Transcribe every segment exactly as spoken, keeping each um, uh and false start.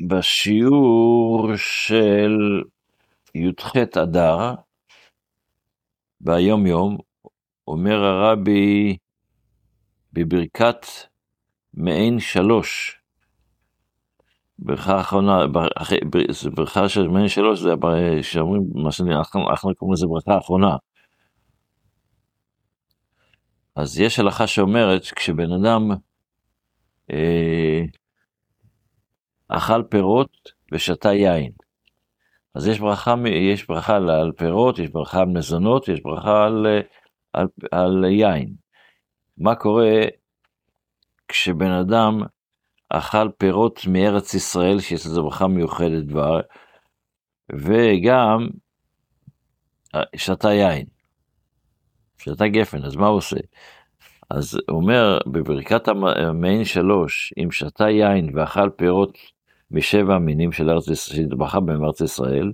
בשיעור של יח אדר, ביום יום, אומר הרבי בברכת מעין שלוש, ברכה אחרונה, ברכה של מעין שלוש, זה שאומרים, מה שאנחנו קוראים לזה ברכה אחרונה. אז יש הלכה שאומרת, כשבן אדם אה, אכל פירות ושתה יין, אז יש ברכה, יש ברכה על פירות, יש ברכה על מזונות, יש ברכה על, על, על יין. מה קורה כשבן אדם אכל פירות מארץ ישראל, שיש לזה ברכה מיוחדת בה, וגם שתה יין, שתה גפן, אז מה הוא עושה? אז הוא אומר, בברכת המעין שלוש, אם שתה יין ואכל פירות משבע מינים של ארץ ישראל, שהתברכה בארץ ישראל,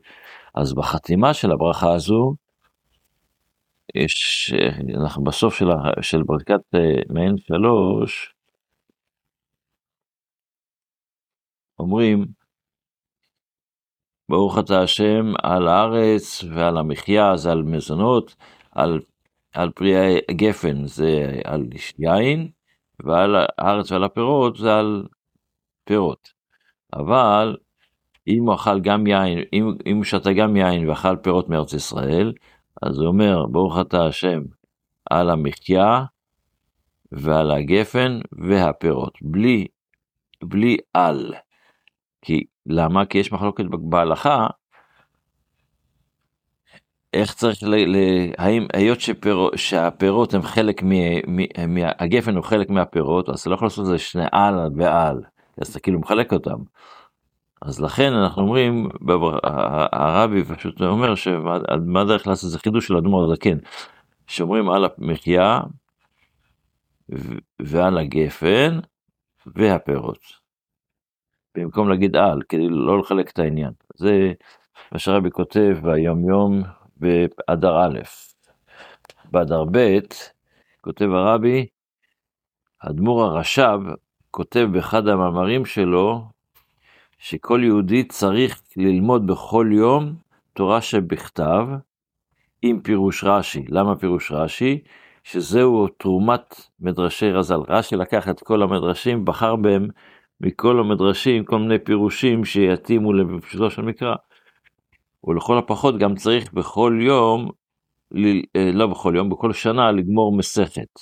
אז בחתימה של הברכה הזו, יש, אנחנו בסוף של, של ברכת מעין שלוש, אומרים, ברוך אתה השם על הארץ ועל המחיה, זה על מזונות, על, על פרי הגפן, זה על יין, ועל הארץ ועל הפירות, זה על פירות. אבל אם הוא אכל גם יין, אם, אם הוא שתה גם יין ואכל פירות מארץ ישראל, אז הוא אומר, ברוך אתה השם על המחיה ועל הגפן והפירות, בלי, בלי על. כי למה? כי יש מחלוקת בהלכה, איך צריך, האם היות שהפירות הם חלק, הגפן הוא חלק מהפירות, אז אתה לא יכול לעשות את זה שני על ועל, אז אתה כאילו מחלק אותם. אז לכן אנחנו אומרים, הרבי פשוט אומר, מה דרך לעשות? זה חידוש של אדמו"ר הזקן, שאומרים על המחיה ועל הגפן והפירות, במקום להגיד על, כדי לא לחלק את העניין. זה מה שהרבי כותב ביום יום באדר א'. באדר ב', כותב הרבי, אדמו"ר הרש"ב כותב באחד המאמרים שלו, שכל יהודי צריך ללמוד בכל יום תורה שבכתב, עם פירוש רש"י. למה פירוש רש"י? שזהו תרומת מדרשי רז"ל. רש"י לקח את כל המדרשים, בחר בהם מכל המדרשים, כל מיני פירושים שיתאימו לפשוטו של המקרא. ולכל הפחות גם צריך בכל יום, לא בכל יום, בכל שנה לגמור מסכת.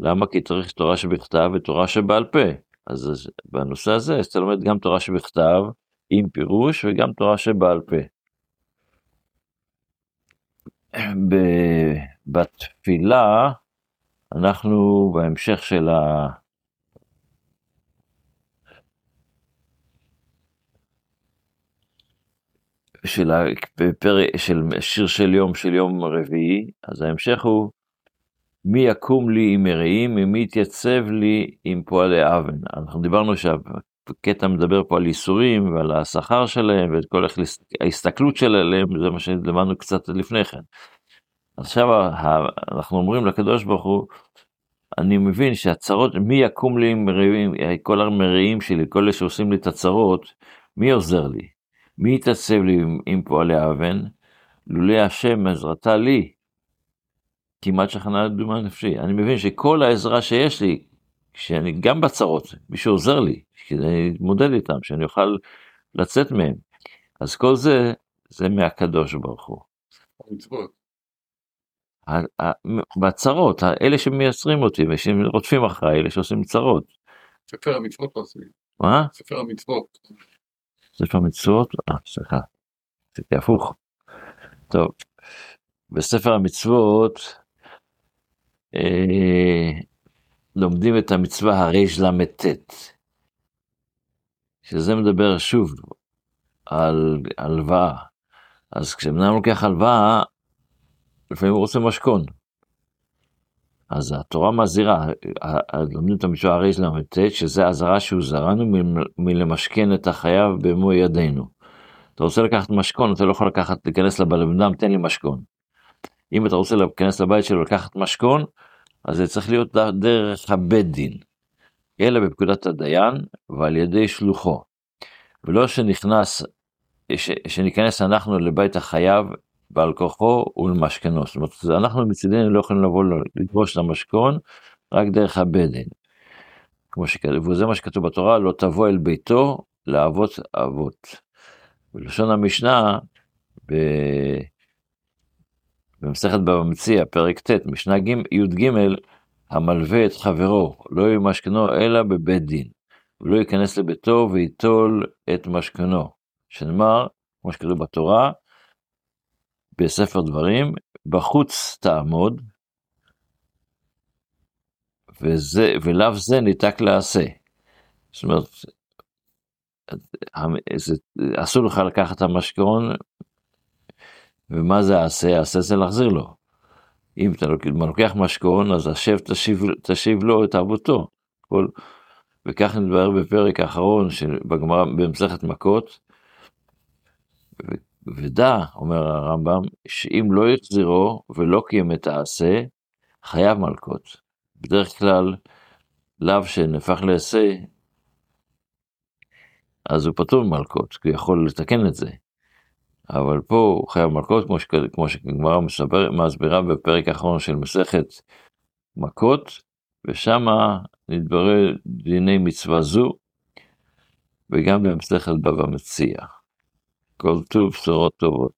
למה? כי צריך תורה שבכתב ותורה שבעל פה. אז בנושא הזה, אתה לומד גם תורה שבכתב עם פירוש וגם תורה שבעל פה. בתפילה, אנחנו בהמשך של ה... של הפרק של שיר של יום של יום רביעי. אז ההמשך הוא, מי יקום לי עם מרעים, ומי יתייצב לי עם פועלי אבן. אנחנו דיברנו שהקטע מדבר פה על איסורים ועל השכר שלהם ואת כל ההסתכלות שלהם, זה מה שלמדנו קצת לפני כן. עכשיו אנחנו אומרים לקדוש ברוך הוא, אני מבין שהצרות, מי יקום לי עם מרעים, כל המרעים שלי, כל אלה שעושים לי את הצרות, מי עוזר לי? מי יתעצב לי עם, עם פועלי אבן? לולי השם עזרתה לי, כמעט שכנה לדומה נפשי. אני מבין שכל העזרה שיש לי, שאני גם בצרות, מישהו עוזר לי, שאני מודד איתם, שאני אוכל לצאת מהם. אז כל זה, זה מהקדוש ברוך הוא. המצוות. בצרות, אלה שמייצרים אותי, שרודפים אחריי, אלה שעושים צרות. ספר המצוות עושים. מה? ספר המצוות. ספר המצוות, אה, סליחה, זה הפוך. טוב, בספר המצוות, אה, לומדים את המצווה הרש למתת, שזה מדבר שוב על הלוואה. אז כשאדם לוקח הלוואה, לפעמים הוא רוצה משכון. אז התורה מזהירה, לומדים את המצווה הרש למתת, שזה אזהרה שהוא זרענו מלמשכן את החייב במו ידינו. אתה רוצה לקחת משכון, אתה לא יכול לקחת, להיכנס לבן אדם, תן לי משכון. אם אתה רוצה להיכנס לבית שלו, לקחת משכון, אז זה צריך להיות דרך הבית דין, אלא בפקודת הדיין ועל ידי שלוחו. ולא שנכנס, ש, שניכנס אנחנו לבית החייב בעל כוחו ולמשכנו. זאת אומרת, אנחנו מצדנו לא יכולים לבוא לדרוש למשכון, רק דרך הבדן. כמו שכתוב, וזה מה שכתוב בתורה, לא תבוא אל ביתו לאבות אבות. ולשון המשנה, ב... במסכת במציאה, פרק ת', משנה ג' י' ג', המלווה את חברו, לא ימשכנו אלא בבית דין, ולא ייכנס לביתו ויטול את משכנו, שנאמר, כמו שכתוב בתורה, בספר דברים, בחוץ תעמוד, וזה, ולאו זה ניתק לעשה. זאת אומרת, אסור לך לקחת את המשכון, ומה זה העשה? העשה זה להחזיר לו. אם אתה לוקח משכון, אז השב תשיב, תשיב לו את עבותו. כל... וכך נדבר בפרק האחרון, שבגמרא, במסכת מכות, ו... ודע, אומר הרמב"ם, שאם לא יחזירו ולא קיים את העשה, חייב מלכות. בדרך כלל, לאו שנפח לעשה, אז הוא פטור מלכות, כי הוא יכול לתקן את זה. אבל פה הוא חייב מלכות, כמו, ש... כמו שגמרא מסבירה בפרק האחרון של מסכת מכות, ושמה נתברר דיני מצווה זו, וגם במסכת בבא מציעא. כל טוב, בשורות טובות.